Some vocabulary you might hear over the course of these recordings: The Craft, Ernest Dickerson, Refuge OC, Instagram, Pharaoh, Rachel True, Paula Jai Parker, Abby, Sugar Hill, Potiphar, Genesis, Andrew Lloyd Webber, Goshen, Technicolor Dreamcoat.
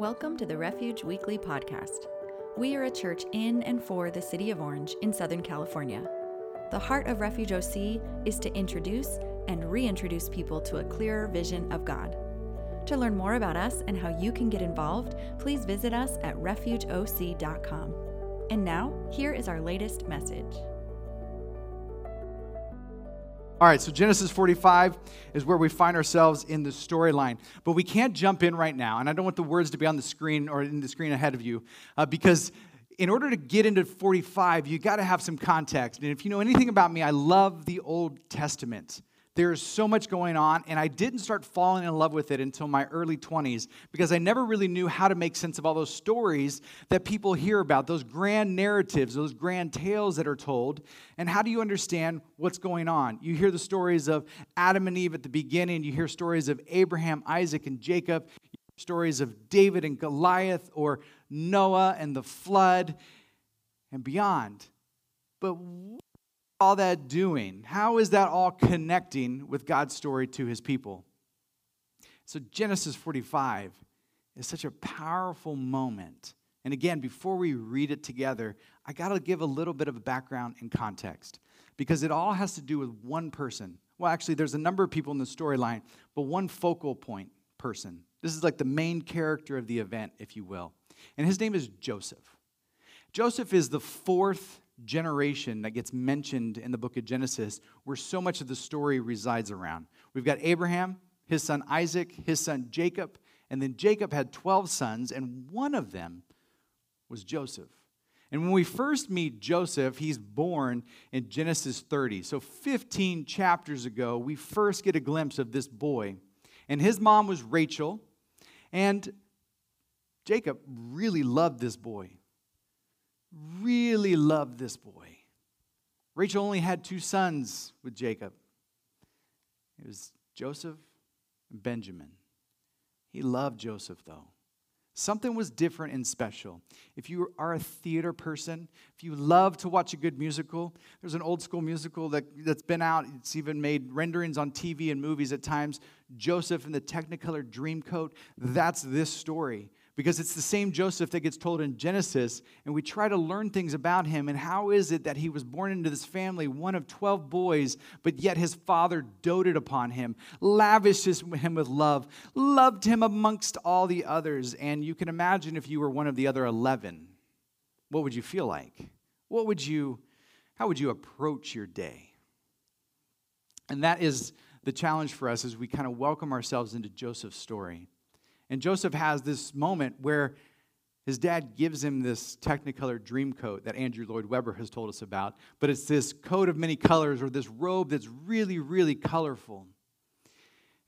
Welcome to the Refuge Weekly Podcast. We are a church in and for the city of Orange in Southern California. The heart of Refuge OC is to introduce and reintroduce people to a clearer vision of God. To learn more about us and how you can get involved, please visit us at refugeoc.com. And now, here is our latest message. All right, so Genesis 45 is where we find ourselves in the storyline. But we can't jump in right now, and I don't want the words to be on the screen or in the screen ahead of you, because in order to get into 45, you got to have some context. And if you know anything about me, I love the Old Testament. There is so much going on, and I didn't start falling in love with it until my early 20s because I never really knew how to make sense of all those stories that people hear about, those grand narratives, those grand tales that are told, and how do you understand what's going on? You hear the stories of Adam and Eve at the beginning. You hear stories of Abraham, Isaac, and Jacob. You hear stories of David and Goliath or Noah and the flood and beyond. But all that doing? How is that all connecting with God's story to his people? So Genesis 45 is such a powerful moment. And again, before we read it together, I got to give a little bit of a background and context because it all has to do with one person. Well, actually, there's a number of people in the storyline, but one focal point person. This is like the main character of the event, if you will. And his name is Joseph. Joseph is the fourth generation that gets mentioned in the book of Genesis where so much of the story resides around. We've got Abraham, his son Isaac, his son Jacob, and then Jacob had 12 sons, and one of them was Joseph. And when we first meet Joseph, he's born in Genesis 30. So 15 chapters ago, we first get a glimpse of this boy. And his mom was Rachel, and Jacob really loved this boy. Rachel only had two sons with Jacob. It was Joseph and Benjamin. He loved Joseph, though. Something was different and special. If you are a theater person, if you love to watch a good musical, there's an old school musical that's been out. It's even made renderings on TV and movies at times. Joseph and the Technicolor Dreamcoat, that's this story. Because it's the same Joseph that gets told in Genesis, and we try to learn things about him, and how is it that he was born into this family, one of 12 boys, but yet his father doted upon him, lavished him with love, loved him amongst all the others. And you can imagine if you were one of the other 11, what would you feel like? How would you approach your day? And that is the challenge for us as we kind of welcome ourselves into Joseph's story. And Joseph has this moment where his dad gives him this Technicolor dream coat that Andrew Lloyd Webber has told us about. But it's this coat of many colors or this robe that's really, really colorful.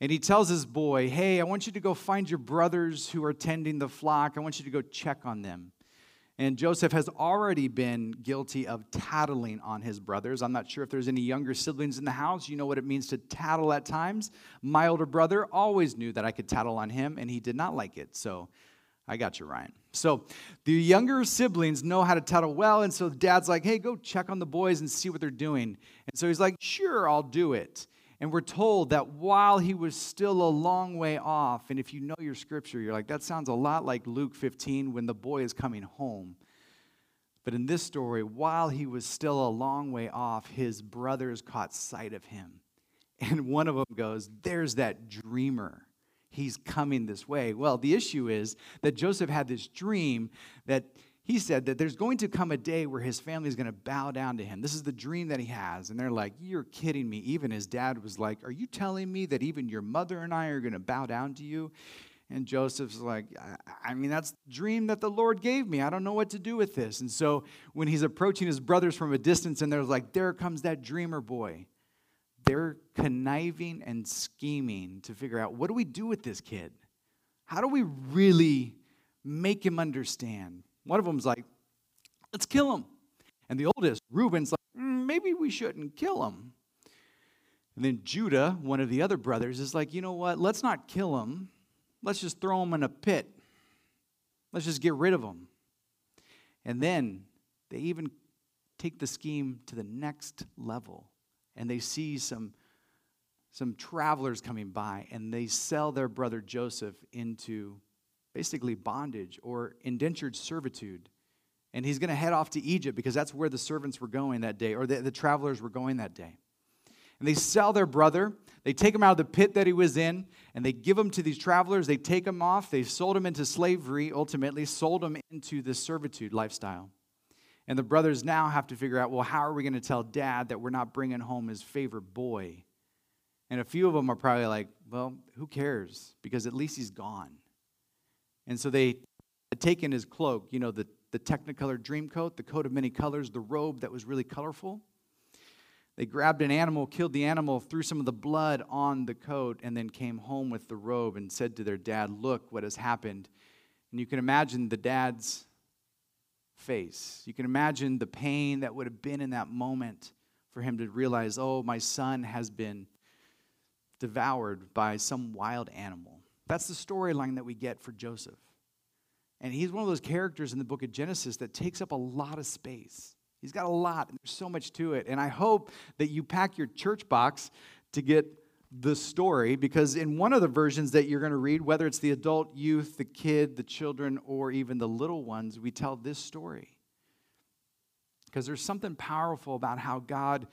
And he tells his boy, hey, I want you to go find your brothers who are tending the flock. I want you to go check on them. And Joseph has already been guilty of tattling on his brothers. I'm not sure if there's any younger siblings in the house. You know what it means to tattle at times. My older brother always knew that I could tattle on him, and he did not like it. So I got you, Ryan. So the younger siblings know how to tattle well, and so dad's like, hey, go check on the boys and see what they're doing. And so he's like, sure, I'll do it. And we're told that while he was still a long way off, and if you know your scripture, you're like, that sounds a lot like Luke 15 when the boy is coming home. But in this story, while he was still a long way off, his brothers caught sight of him. And one of them goes, there's that dreamer. He's coming this way. Well, the issue is that Joseph had this dream that he said that there's going to come a day where his family is going to bow down to him. This is the dream that he has. And they're like, you're kidding me. Even his dad was like, are you telling me that even your mother and I are going to bow down to you? And Joseph's like, I mean, that's the dream that the Lord gave me. I don't know what to do with this. And so when he's approaching his brothers from a distance and they're like, there comes that dreamer boy. They're conniving and scheming to figure out, what do we do with this kid? How do we really make him understand? One of them's like, let's kill him. And the oldest, Reuben's like, maybe we shouldn't kill him. And then Judah, one of the other brothers, is like, you know what? Let's not kill him. Let's just throw him in a pit. Let's just get rid of him. And then they even take the scheme to the next level. And they see some travelers coming by, and they sell their brother Joseph into basically bondage or indentured servitude. And he's going to head off to Egypt because that's where the servants were going that day, or the travelers were going that day. And they sell their brother. They take him out of the pit that he was in, and they give him to these travelers. They take him off. They sold him into slavery, ultimately sold him into this servitude lifestyle. And the brothers now have to figure out, well, how are we going to tell Dad that we're not bringing home his favorite boy? And a few of them are probably like, well, who cares? Because at least he's gone. And so they had taken his cloak, you know, the Technicolor Dreamcoat, the coat of many colors, the robe that was really colorful. They grabbed an animal, killed the animal, threw some of the blood on the coat, and then came home with the robe and said to their dad, look what has happened. And you can imagine the dad's face. You can imagine the pain that would have been in that moment for him to realize, oh, my son has been devoured by some wild animal. That's the storyline that we get for Joseph. And he's one of those characters in the book of Genesis that takes up a lot of space. He's got a lot, and there's so much to it. And I hope that you pack your church box to get the story, because in one of the versions that you're going to read, whether it's the adult, youth, the kid, the children, or even the little ones, we tell this story. Because there's something powerful about how God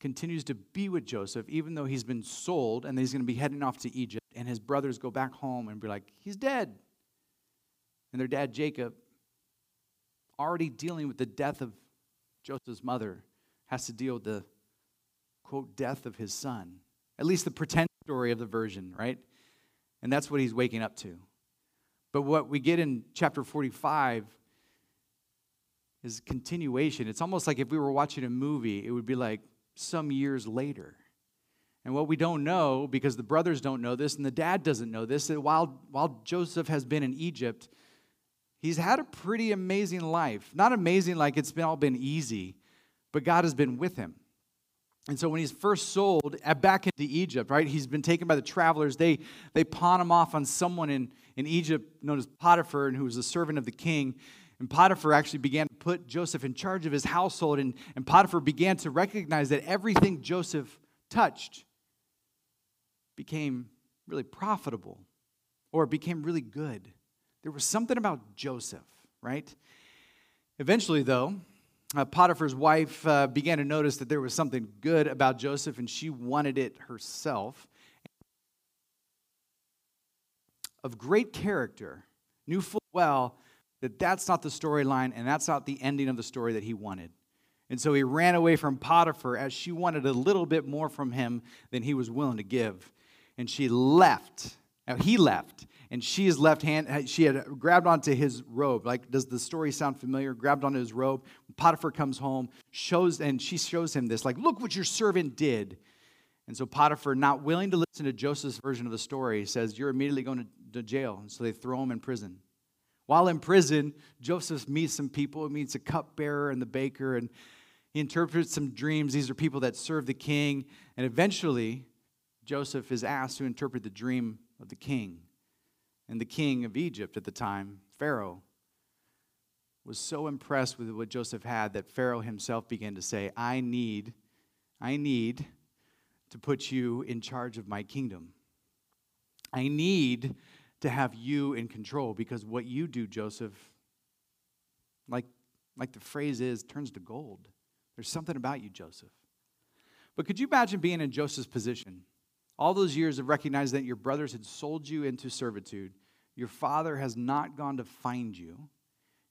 continues to be with Joseph, even though he's been sold, and he's going to be heading off to Egypt, and his brothers go back home and be like, he's dead. And their dad, Jacob, already dealing with the death of Joseph's mother, has to deal with the, quote, death of his son. At least the pretend story of the version, right? And that's what he's waking up to. But what we get in chapter 45 is continuation. It's almost like if we were watching a movie, it would be like some years later. And what we don't know, because the brothers don't know this and the dad doesn't know this, that while Joseph has been in Egypt, he's had a pretty amazing life. Not amazing like it's been all been easy, but God has been with him. And so when he's first sold back into Egypt, right, he's been taken by the travelers. They pawn him off on someone in Egypt known as Potiphar, and who was a servant of the king. And Potiphar actually began to put Joseph in charge of his household, and Potiphar began to recognize that everything Joseph touched became really profitable, or became really good. There was something about Joseph, right? Eventually, though, Potiphar's wife began to notice that there was something good about Joseph, and she wanted it herself. Of great character, knew full well that that's not the storyline, and that's not the ending of the story that he wanted. And so he ran away from Potiphar, as she wanted a little bit more from him than he was willing to give. And she left. Now, he left, and she is left hand. She had grabbed onto his robe. Like, does the story sound familiar? Grabbed onto his robe. Potiphar comes home, shows him this. Like, look what your servant did. And so Potiphar, not willing to listen to Joseph's version of the story, says, "You're immediately going to jail." And so they throw him in prison. While in prison, Joseph meets some people. He meets a cupbearer and the baker, and he interprets some dreams. These are people that serve the king, and eventually Joseph is asked to interpret the dream of the king. And the king of Egypt at the time, Pharaoh, was so impressed with what Joseph had that Pharaoh himself began to say, I need to put you in charge of my kingdom. I need to have you in control, because what you do, Joseph, like the phrase is, turns to gold. There's something about you, Joseph. But could you imagine being in Joseph's position? All those years of recognizing that your brothers had sold you into servitude, your father has not gone to find you,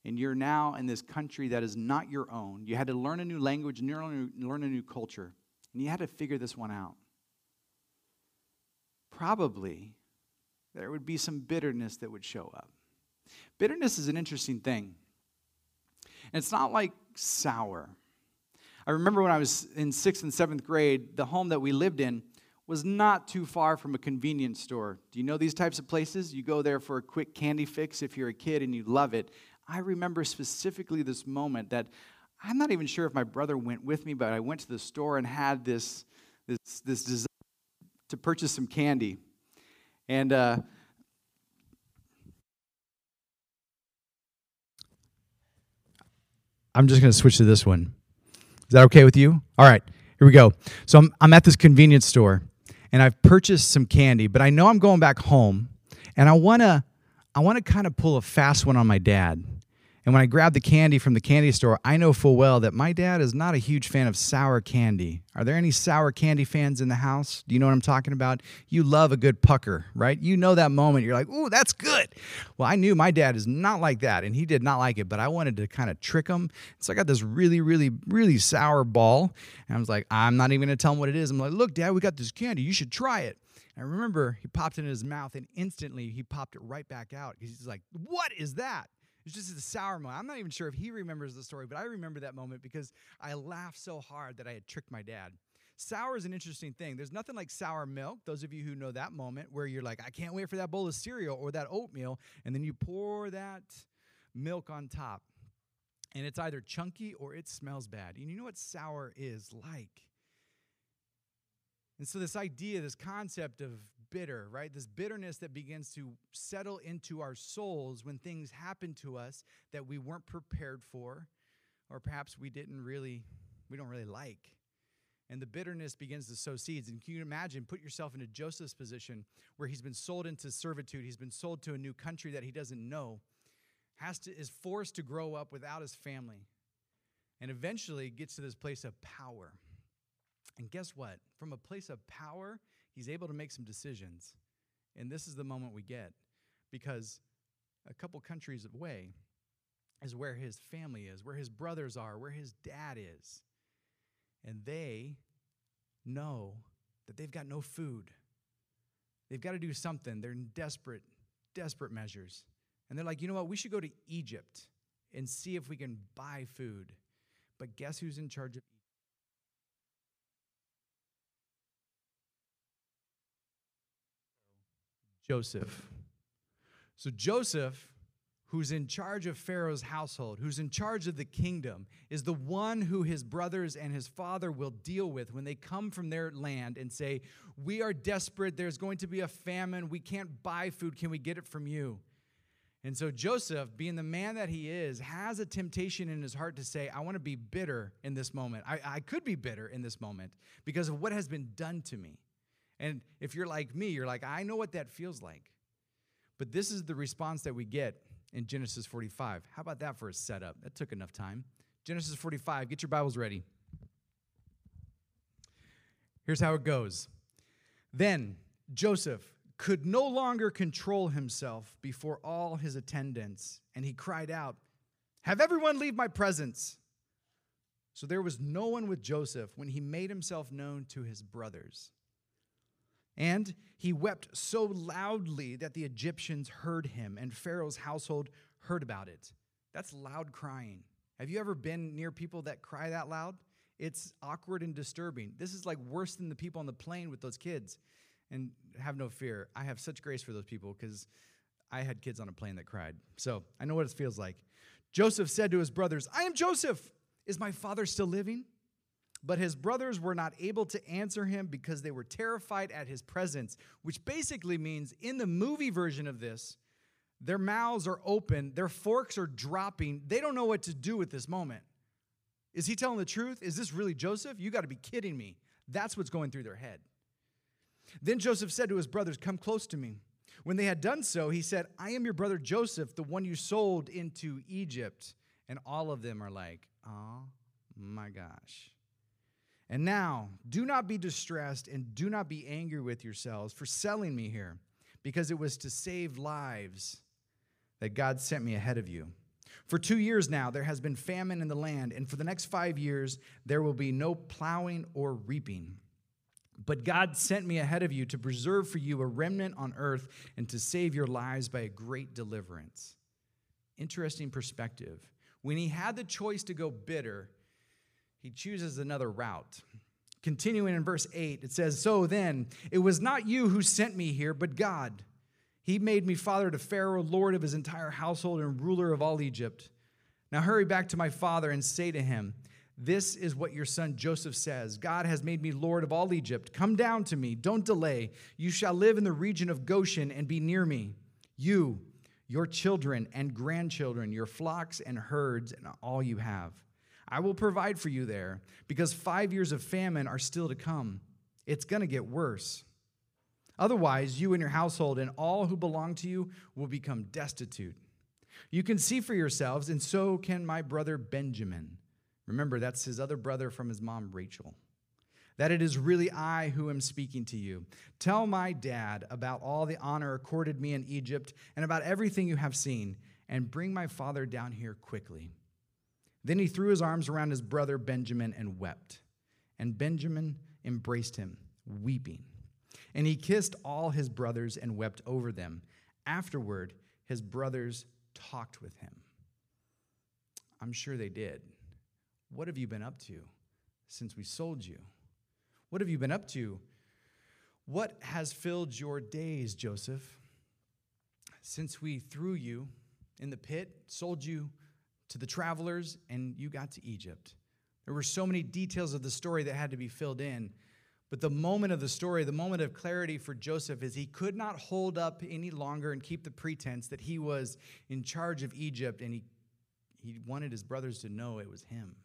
and you're now in this country that is not your own. You had to learn a new language, learn a new culture, and you had to figure this one out. Probably there would be some bitterness that would show up. Bitterness is an interesting thing, and it's not like sour. I remember when I was in 6th and 7th grade, the home that we lived in was not too far from a convenience store. Do you know these types of places? You go there for a quick candy fix if you're a kid and you love it. I remember specifically this moment that I'm not even sure if my brother went with me, but I went to the store and had this desire to purchase some candy. And I'm just going to switch to this one. Is that okay with you? All right, here we go. So I'm at this convenience store, and I've purchased some candy, but I know I'm going back home, and I want to I want to kind of pull a fast one on my dad. And when I grab the candy from the candy store, I know full well that my dad is not a huge fan of sour candy. Are there any sour candy fans in the house? Do you know what I'm talking about? You love a good pucker, right? You know that moment. You're like, ooh, that's good. Well, I knew my dad is not like that, and he did not like it, but I wanted to kind of trick him. So I got this really, really, really sour ball, and I was like, I'm not even going to tell him what it is. I'm like, look, Dad, we got this candy. You should try it. I remember he popped it in his mouth, and instantly he popped it right back out because he's like, what is that? It's just a sour moment. I'm not even sure if he remembers the story, but I remember that moment because I laughed so hard that I had tricked my dad. Sour is an interesting thing. There's nothing like sour milk, those of you who know that moment, where you're like, I can't wait for that bowl of cereal or that oatmeal, and then you pour that milk on top, and it's either chunky or it smells bad. And you know what sour is like. And so this idea, this concept of bitter, right? This bitterness that begins to settle into our souls when things happen to us that we weren't prepared for, or perhaps we don't really like. And the bitterness begins to sow seeds. And can you imagine, put yourself into Joseph's position where he's been sold into servitude, he's been sold to a new country that he doesn't know, is forced to grow up without his family, and eventually gets to this place of power. And guess what? From a place of power, he's able to make some decisions, and this is the moment we get, because a couple countries away is where his family is, where his brothers are, where his dad is, and they know that they've got no food. They've got to do something. They're in desperate, desperate measures, and they're like, you know what? We should go to Egypt and see if we can buy food, but guess who's in charge of Egypt? Joseph. So Joseph, who's in charge of Pharaoh's household, who's in charge of the kingdom, is the one who his brothers and his father will deal with when they come from their land and say, we are desperate, there's going to be a famine, we can't buy food, can we get it from you? And so Joseph, being the man that he is, has a temptation in his heart to say, I want to be bitter in this moment. I could be bitter in this moment because of what has been done to me. And if you're like me, you're like, I know what that feels like. But this is the response that we get in Genesis 45. How about that for a setup? That took enough time. Genesis 45, get your Bibles ready. Here's how it goes. Then Joseph could no longer control himself before all his attendants, and he cried out, "Have everyone leave my presence." So there was no one with Joseph when he made himself known to his brothers. And he wept so loudly that the Egyptians heard him, and Pharaoh's household heard about it. That's loud crying. Have you ever been near people that cry that loud? It's awkward and disturbing. This is like worse than the people on the plane with those kids. And have no fear. I have such grace for those people because I had kids on a plane that cried. So I know what it feels like. Joseph said to his brothers, "I am Joseph. Is my father still living?" But his brothers were not able to answer him because they were terrified at his presence, which basically means in the movie version of this, their mouths are open, their forks are dropping. They don't know what to do at this moment. Is he telling the truth? Is this really Joseph? You got to be kidding me. That's what's going through their head. Then Joseph said to his brothers, "Come close to me." When they had done so, he said, "I am your brother Joseph, the one you sold into Egypt." And all of them are like, "Oh my gosh. And now, do not be distressed and do not be angry with yourselves for selling me here, because it was to save lives that God sent me ahead of you. For 2 years now, there has been famine in the land, and for the next 5 years, there will be no plowing or reaping. But God sent me ahead of you to preserve for you a remnant on earth and to save your lives by a great deliverance." Interesting perspective. When he had the choice to go bitter, he chooses another route. Continuing in verse 8, it says, "So then, it was not you who sent me here, but God. He made me father to Pharaoh, lord of his entire household and ruler of all Egypt. Now hurry back to my father and say to him, 'This is what your son Joseph says. God has made me lord of all Egypt. Come down to me. Don't delay. You shall live in the region of Goshen and be near me. You, your children and grandchildren, your flocks and herds and all you have. I will provide for you there, because 5 years of famine are still to come. It's going to get worse. Otherwise, you and your household and all who belong to you will become destitute. You can see for yourselves, and so can my brother Benjamin." Remember, that's his other brother from his mom, Rachel. "That it is really I who am speaking to you. Tell my dad about all the honor accorded me in Egypt and about everything you have seen, and bring my father down here quickly." Then he threw his arms around his brother Benjamin and wept. And Benjamin embraced him, weeping. And he kissed all his brothers and wept over them. Afterward, his brothers talked with him. I'm sure they did. "What have you been up to since we sold you? What have you been up to? What has filled your days, Joseph? Since we threw you in the pit, sold you to the travelers, and you got to Egypt." There were so many details of the story that had to be filled in. But the moment of the story, the moment of clarity for Joseph is he could not hold up any longer and keep the pretense that he was in charge of Egypt, and he wanted his brothers to know it was him.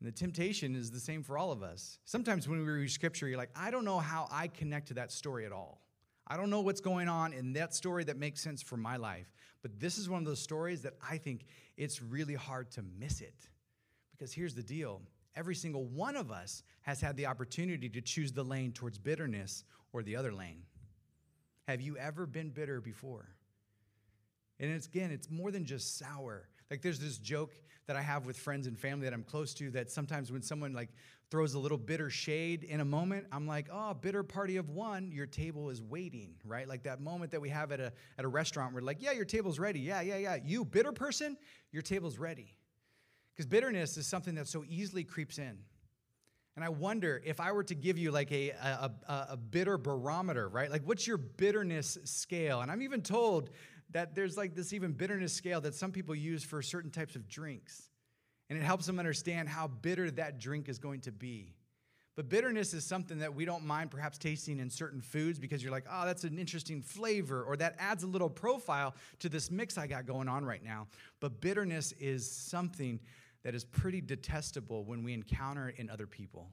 And the temptation is the same for all of us. Sometimes when we read Scripture, you're like, I don't know how I connect to that story at all. I don't know what's going on in that story that makes sense for my life. But this is one of those stories that I think it's really hard to miss it. Because here's the deal. Every single one of us has had the opportunity to choose the lane towards bitterness or the other lane. Have you ever been bitter before? And it's more than just sour. Like, there's this joke that I have with friends and family that I'm close to that sometimes when someone like throws a little bitter shade in a moment, I'm like, oh, bitter party of one, your table is waiting, right? Like that moment that we have at a restaurant where like, yeah, your table's ready. Yeah. You bitter person, your table's ready. Because bitterness is something that so easily creeps in. And I wonder if I were to give you like a bitter barometer, right? Like, what's your bitterness scale? And I'm even told that there's like this even bitterness scale that some people use for certain types of drinks. And it helps them understand how bitter that drink is going to be. But bitterness is something that we don't mind perhaps tasting in certain foods because you're like, oh, that's an interesting flavor, or that adds a little profile to this mix I got going on right now. But bitterness is something that is pretty detestable when we encounter it in other people.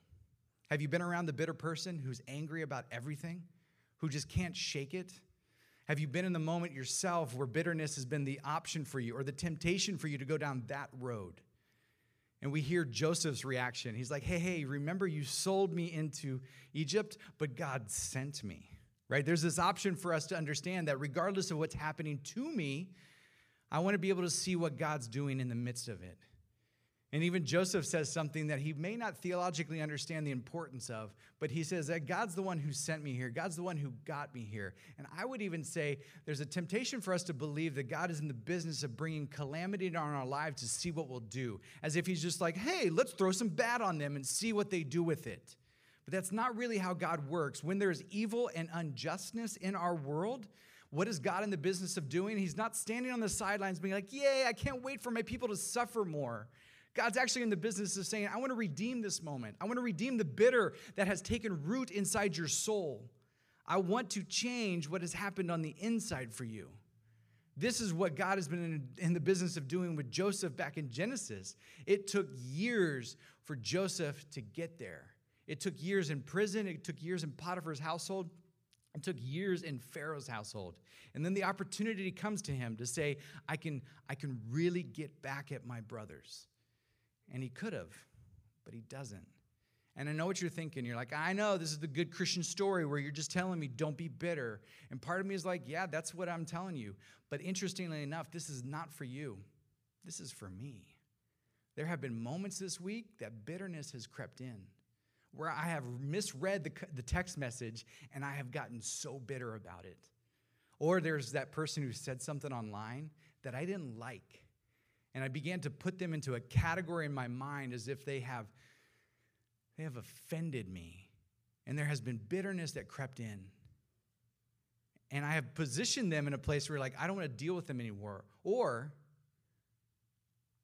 Have you been around the bitter person who's angry about everything, who just can't shake it? Have you been in the moment yourself where bitterness has been the option for you or the temptation for you to go down that road? And we hear Joseph's reaction. He's like, hey, remember you sold me into Egypt, but God sent me, right? There's this option for us to understand that regardless of what's happening to me, I want to be able to see what God's doing in the midst of it. And even Joseph says something that he may not theologically understand the importance of, but he says that God's the one who sent me here. God's the one who got me here. And I would even say there's a temptation for us to believe that God is in the business of bringing calamity on our lives to see what we'll do, as if he's just like, hey, let's throw some bad on them and see what they do with it. But that's not really how God works. When there's evil and unjustness in our world, what is God in the business of doing? He's not standing on the sidelines being like, yay, I can't wait for my people to suffer more. God's actually in the business of saying, I want to redeem this moment. I want to redeem the bitter that has taken root inside your soul. I want to change what has happened on the inside for you. This is what God has been in the business of doing with Joseph back in Genesis. It took years for Joseph to get there. It took years in prison. It took years in Potiphar's household. It took years in Pharaoh's household. And then the opportunity comes to him to say, I can really get back at my brothers. And he could have, but he doesn't. And I know what you're thinking. You're like, I know, this is the good Christian story where you're just telling me don't be bitter. And part of me is like, yeah, that's what I'm telling you. But interestingly enough, this is not for you. This is for me. There have been moments this week that bitterness has crept in, where I have misread the text message and I have gotten so bitter about it. Or there's that person who said something online that I didn't like. And I began to put them into a category in my mind as if they have offended me. And there has been bitterness that crept in. And I have positioned them in a place where, like, I don't want to deal with them anymore. Or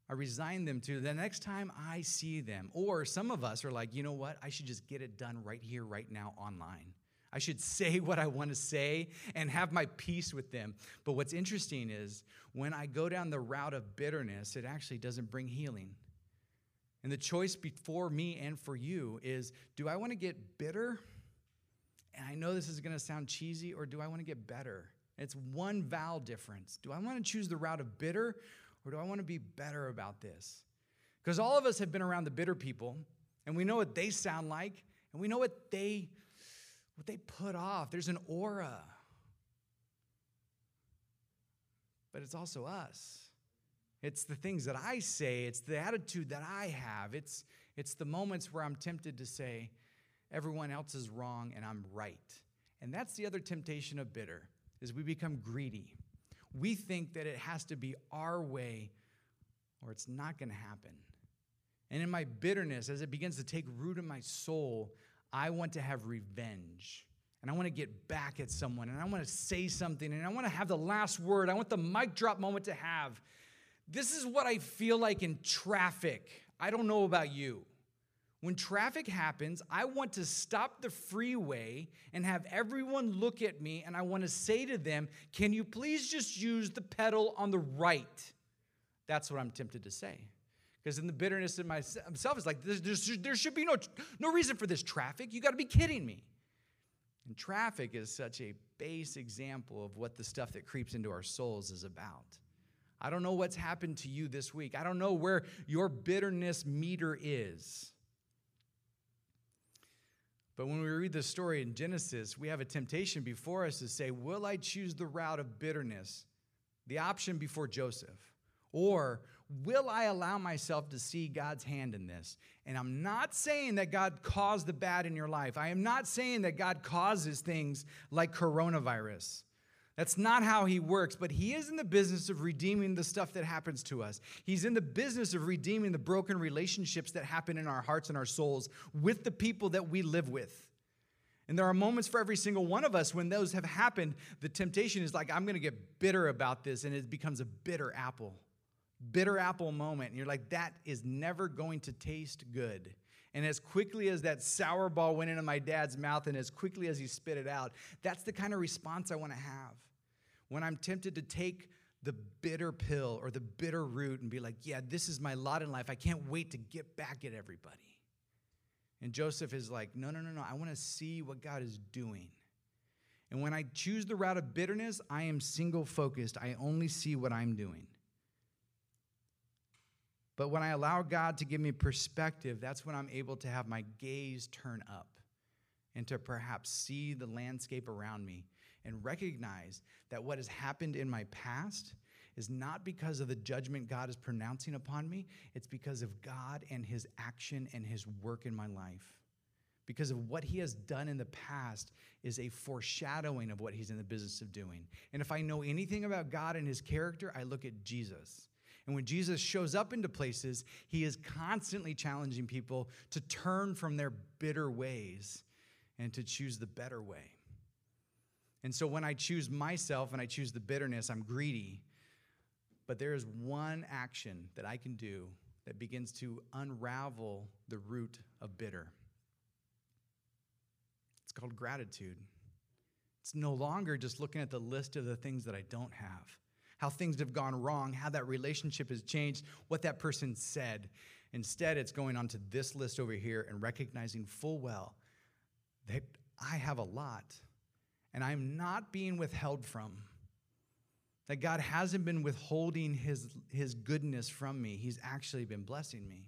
I resign them to the next time I see them. Or some of us are like, you know what? I should just get it done right here, right now, online. I should say what I want to say and have my peace with them. But what's interesting is when I go down the route of bitterness, it actually doesn't bring healing. And the choice before me and for you is, do I want to get bitter And I know this is going to sound cheesy, or do I want to get better? It's one vowel difference. Do I want to choose the route of bitter, or do I want to be better about this? Because all of us have been around the bitter people, and we know what they sound like, and we know what they put off. There's an aura. But it's also us. It's the things that I say. It's the attitude that I have. It's the moments where I'm tempted to say, everyone else is wrong and I'm right. And that's the other temptation of bitter, is we become greedy. We think that it has to be our way or it's not going to happen. And in my bitterness, as it begins to take root in my soul, I want to have revenge. And I want to get back at someone. And I want to say something. And I want to have the last word. I want the mic drop moment to have. This is what I feel like in traffic. I don't know about you. When traffic happens, I want to stop the freeway and have everyone look at me, and I want to say to them, can you please just use the pedal on the right? That's what I'm tempted to say. Because in the bitterness in myself, it's like, there should be no reason for this traffic. You got to be kidding me. And traffic is such a base example of what the stuff that creeps into our souls is about. I don't know what's happened to you this week. I don't know where your bitterness meter is. But when we read the story in Genesis, we have a temptation before us to say, will I choose the route of bitterness, the option before Joseph? Or will I allow myself to see God's hand in this? And I'm not saying that God caused the bad in your life. I am not saying that God causes things like coronavirus. That's not how he works, but he is in the business of redeeming the stuff that happens to us. He's in the business of redeeming the broken relationships that happen in our hearts and our souls with the people that we live with. And there are moments for every single one of us when those have happened, the temptation is like, I'm going to get bitter about this, and it becomes a bitter apple moment. And you're like, that is never going to taste good. And as quickly as that sour ball went into my dad's mouth and as quickly as he spit it out, that's the kind of response I want to have. When I'm tempted to take the bitter pill or the bitter root and be like, yeah, this is my lot in life. I can't wait to get back at everybody. And Joseph is like, no. I want to see what God is doing. And when I choose the route of bitterness, I am single-focused. I only see what I'm doing. But when I allow God to give me perspective, that's when I'm able to have my gaze turn up and to perhaps see the landscape around me and recognize that what has happened in my past is not because of the judgment God is pronouncing upon me. It's because of God and his action and his work in my life. Because of what he has done in the past is a foreshadowing of what he's in the business of doing. And if I know anything about God and his character, I look at Jesus. And when Jesus shows up into places, he is constantly challenging people to turn from their bitter ways and to choose the better way. And so when I choose myself and I choose the bitterness, I'm greedy. But there is one action that I can do that begins to unravel the root of bitter. It's called gratitude. It's no longer just looking at the list of the things that I don't have. How things have gone wrong, how that relationship has changed, what that person said. Instead, it's going onto this list over here and recognizing full well that I have a lot and I'm not being withheld from. That God hasn't been withholding his goodness from me. He's actually been blessing me.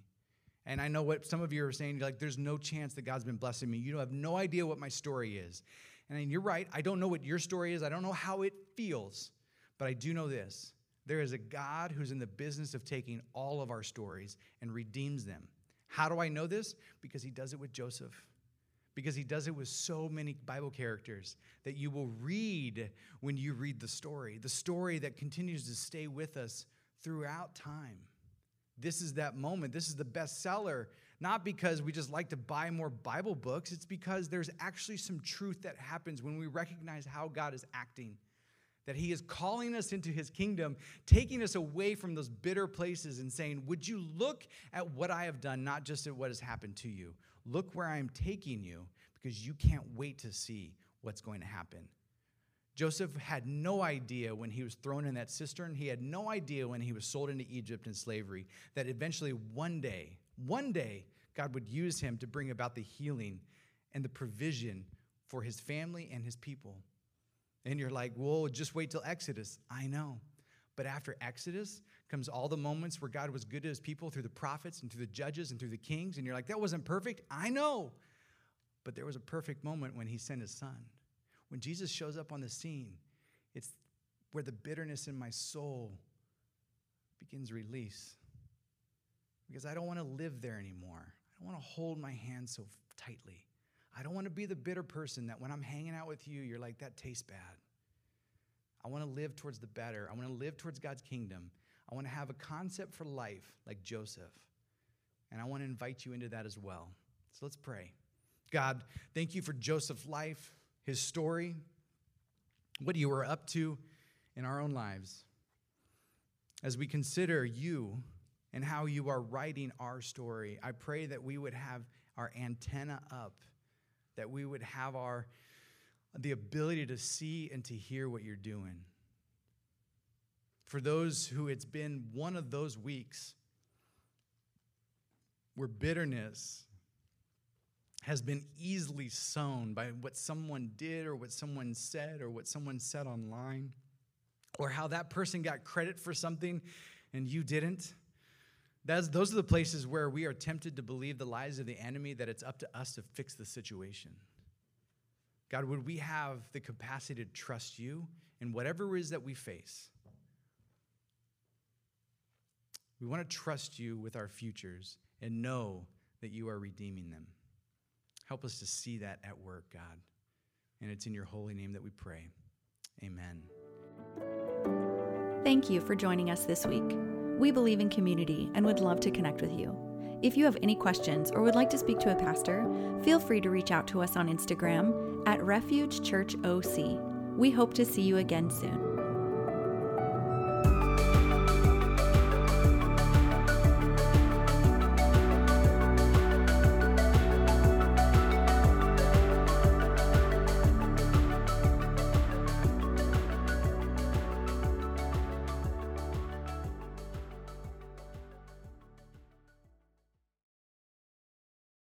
And I know what some of you are saying, like, there's no chance that God's been blessing me. You don't have no idea what my story is. And you're right, I don't know what your story is. I don't know how it feels. But I do know this. There is a God who's in the business of taking all of our stories and redeems them. How do I know this? Because he does it with Joseph. Because he does it with so many Bible characters that you will read when you read the story that continues to stay with us throughout time. This is that moment. This is the bestseller, not because we just like to buy more Bible books. It's because there's actually some truth that happens when we recognize how God is acting. That he is calling us into his kingdom, taking us away from those bitter places and saying, would you look at what I have done, not just at what has happened to you. Look where I am taking you, because you can't wait to see what's going to happen. Joseph had no idea when he was thrown in that cistern. He had no idea when he was sold into Egypt in slavery, that eventually one day, God would use him to bring about the healing and the provision for his family and his people. And you're like, whoa, just wait till Exodus. I know. But after Exodus comes all the moments where God was good to his people through the prophets and through the judges and through the kings. And you're like, that wasn't perfect. I know. But there was a perfect moment when he sent his son. When Jesus shows up on the scene, it's where the bitterness in my soul begins release. Because I don't want to live there anymore. I don't want to hold my hand so tightly. I don't want to be the bitter person that when I'm hanging out with you, you're like, that tastes bad. I want to live towards the better. I want to live towards God's kingdom. I want to have a concept for life like Joseph. And I want to invite you into that as well. So let's pray. God, thank you for Joseph's life, his story, what you were up to in our own lives. As we consider you and how you are writing our story, I pray that we would have our antenna up, that we would have the ability to see and to hear what you're doing. For those who it's been one of those weeks where bitterness has been easily sown by what someone did or what someone said or what someone said online, or how that person got credit for something and you didn't, those are the places where we are tempted to believe the lies of the enemy that it's up to us to fix the situation. God, would we have the capacity to trust you in whatever it is that we face? We want to trust you with our futures and know that you are redeeming them. Help us to see that at work, God. And it's in your holy name that we pray. Amen. Thank you for joining us this week. We believe in community and would love to connect with you. If you have any questions or would like to speak to a pastor, feel free to reach out to us on Instagram at Refuge Church OC. We hope to see you again soon.